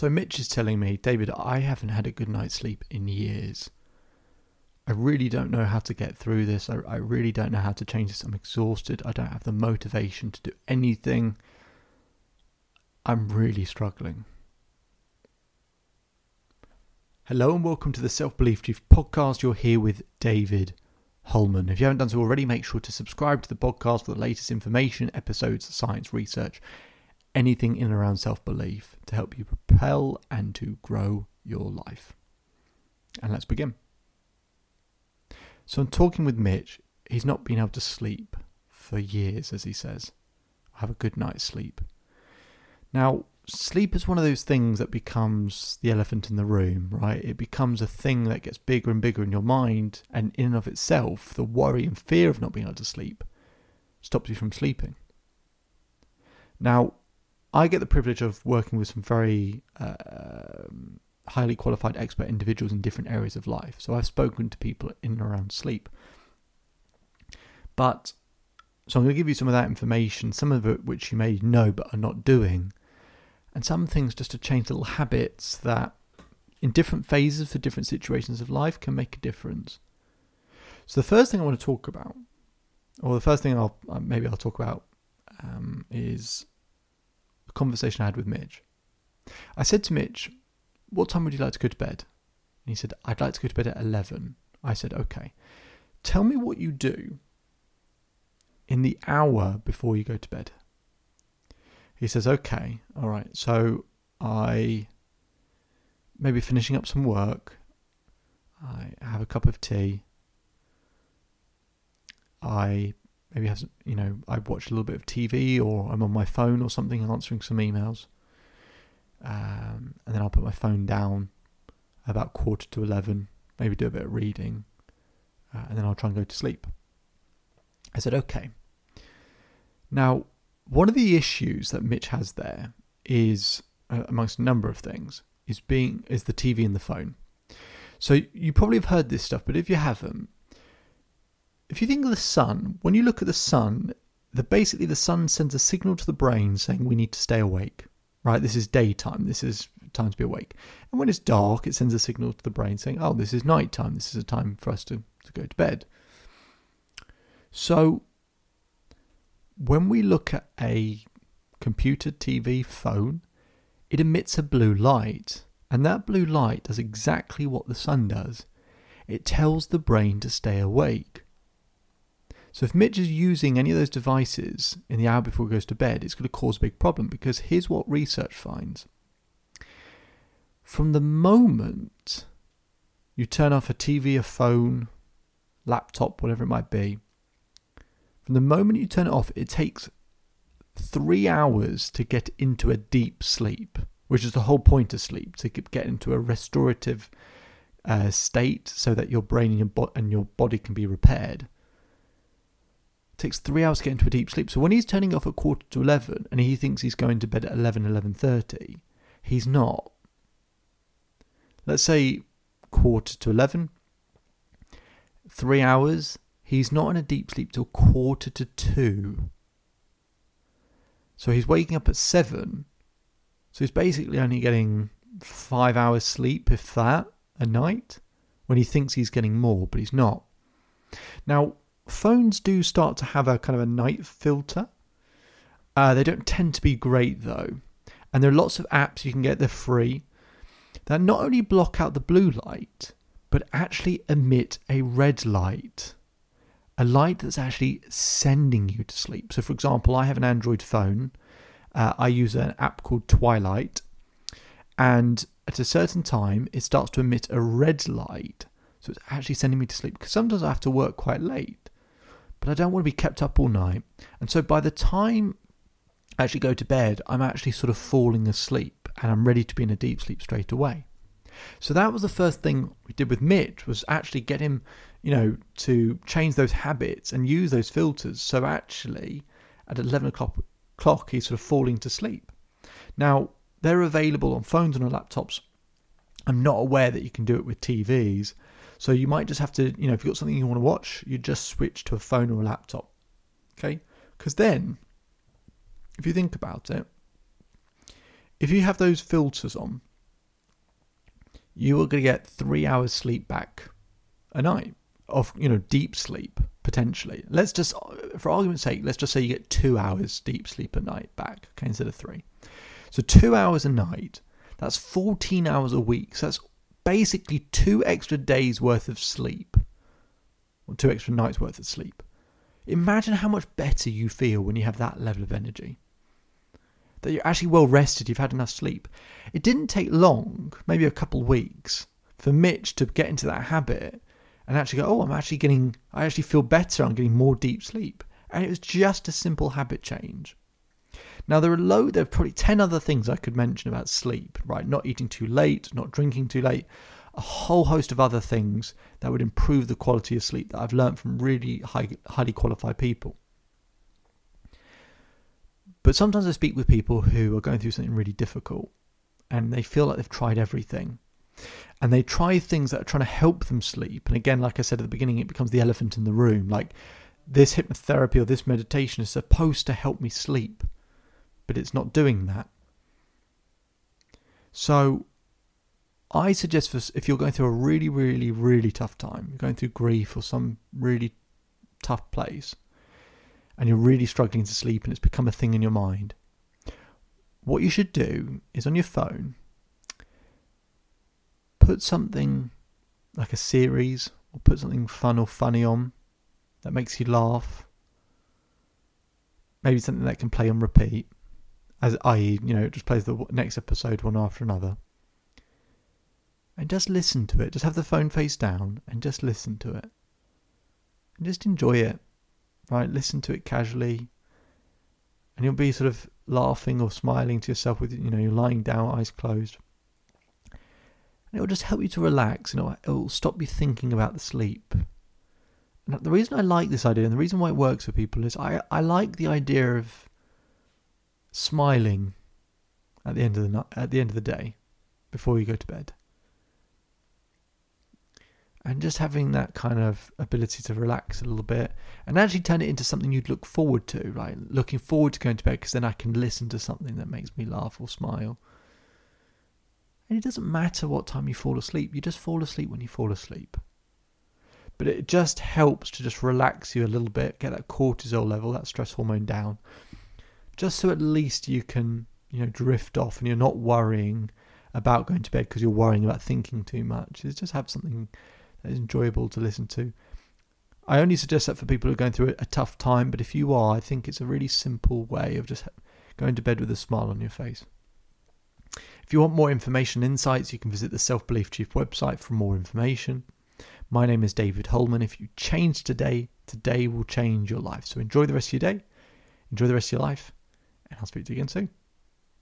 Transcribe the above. So Mitch is telling me, David, I haven't had a good night's sleep in years. I really don't know how to get through this. I really don't know how to change this. I'm exhausted. I don't have the motivation to do anything. I'm really struggling. Hello and welcome to the Self-Belief Truth Podcast. You're here with David Holman. If you haven't done so already, make sure to subscribe to the podcast for the latest information, episodes, science, research, anything in and around self-belief to help you propel and to grow your life. And let's begin. So I'm talking with Mitch. He's not been able to sleep for years, as he says. Have a good night's sleep. Now, sleep is one of those things that becomes the elephant in the room, right? It becomes a thing that gets bigger and bigger in your mind, and in and of itself, the worry and fear of not being able to sleep stops you from sleeping. Now, I get the privilege of working with some very highly qualified expert individuals in different areas of life. So I've spoken to people in and around sleep. So I'm going to give you some of that information, some of it which you may know but are not doing, and some things just to change little habits that in different phases for different situations of life can make a difference. So the first thing I want to talk about, or the first thing I'll talk about is a conversation I had with Mitch. I said to Mitch, what time would you like to go to bed? And he said, I'd like to go to bed at 11. I said, okay, tell me what you do in the hour before you go to bed. He says, okay, all right, so I may be finishing up some work. I have a cup of tea. I maybe have some, I watch a little bit of TV, or I'm on my phone or something answering some emails. And then I'll put my phone down about 11:15, maybe do a bit of reading, and then I'll try and go to sleep. I said, okay. Now, one of the issues that Mitch has there is, amongst a number of things, is the TV and the phone. So you probably have heard this stuff, but if you haven't, if you think of the sun, when you look at the sun, basically the sun sends a signal to the brain saying we need to stay awake. Right, this is daytime, this is time to be awake. And when it's dark, it sends a signal to the brain saying, oh, this is nighttime, this is a time for us to go to bed. So when we look at a computer, TV, phone, it emits a blue light. And that blue light does exactly what the sun does. It tells the brain to stay awake. So if Mitch is using any of those devices in the hour before he goes to bed, it's going to cause a big problem, because here's what research finds. From the moment you turn off a TV, a phone, laptop, whatever it might be, from the moment you turn it off, it takes 3 hours to get into a deep sleep, which is the whole point of sleep, to get into a restorative state so that your brain and your body can be repaired. Takes 3 hours to get into a deep sleep. So when he's turning off at 11:15 and he thinks he's going to bed at 11:30, he's not. Let's say 11:15, 3 hours, he's not in a deep sleep till 1:45. So he's waking up at 7. So he's basically only getting 5 hours sleep, if that, a night, when he thinks he's getting more, but he's not. Now, phones do start to have a kind of a night filter. They don't tend to be great though. And there are lots of apps you can get, they're free, that not only block out the blue light, but actually emit a red light. A light that's actually sending you to sleep. So for example, I have an Android phone. I use an app called Twilight. And at a certain time, it starts to emit a red light. So it's actually sending me to sleep, because sometimes I have to work quite late. But I don't want to be kept up all night. And so by the time I actually go to bed, I'm actually sort of falling asleep and I'm ready to be in a deep sleep straight away. So that was the first thing we did with Mitch, was actually get him, to change those habits and use those filters. So actually at 11:00, he's sort of falling to sleep. Now, they're available on phones and on laptops. I'm not aware that you can do it with TVs. So you might just have to, if you've got something you want to watch, you just switch to a phone or a laptop, okay? Because then, if you think about it, if you have those filters on, you are going to get 3 hours sleep back a night of, you know, deep sleep potentially. Let's just, for argument's sake, let's just say you get 2 hours deep sleep a night back, okay, instead of 3. So 2 hours a night, that's 14 hours a week. So that's basically 2 extra days worth of sleep, or 2 extra nights worth of sleep. Imagine how much better you feel when you have that level of energy. That you're actually well rested, you've had enough sleep. It didn't take long, maybe a couple weeks, for Mitch to get into that habit and actually go, oh, I actually feel better, I'm getting more deep sleep. And it was just a simple habit change. Now, there are probably 10 other things I could mention about sleep, right? Not eating too late, not drinking too late, a whole host of other things that would improve the quality of sleep that I've learned from really highly qualified people. But sometimes I speak with people who are going through something really difficult and they feel like they've tried everything. And they try things that are trying to help them sleep. And again, like I said at the beginning, it becomes the elephant in the room. Like, this hypnotherapy or this meditation is supposed to help me sleep, but it's not doing that. So I suggest, if you're going through a really, really, really tough time, you're going through grief or some really tough place, and you're really struggling to sleep and it's become a thing in your mind, what you should do is, on your phone, put something like a series, or put something fun or funny on that makes you laugh. Maybe something that can play on repeat, as i.e., you know, it just plays the next episode one after another. And just listen to it. Just have the phone face down and just listen to it. And just enjoy it, right? Listen to it casually. And you'll be sort of laughing or smiling to yourself with, you know, you're lying down, eyes closed. And it'll just help you to relax, and it'll stop you thinking about the sleep. And the reason I like this idea, and the reason why it works for people, is I like the idea of smiling at the end of the day before you go to bed. And just having that kind of ability to relax a little bit and actually turn it into something you'd look forward to, right? Looking forward to going to bed, because then I can listen to something that makes me laugh or smile. And it doesn't matter what time you fall asleep. You just fall asleep when you fall asleep. But it just helps to just relax you a little bit, get that cortisol level, that stress hormone down, just so at least you can, you know, drift off and you're not worrying about going to bed because you're worrying about thinking too much. It's just have something that is enjoyable to listen to. I only suggest that for people who are going through a tough time, but if you are, I think it's a really simple way of just going to bed with a smile on your face. If you want more information and insights, you can visit the Self-Belief Truth website for more information. My name is David Holman. If you change today, today will change your life. So enjoy the rest of your day, enjoy the rest of your life, and I'll speak to you again soon.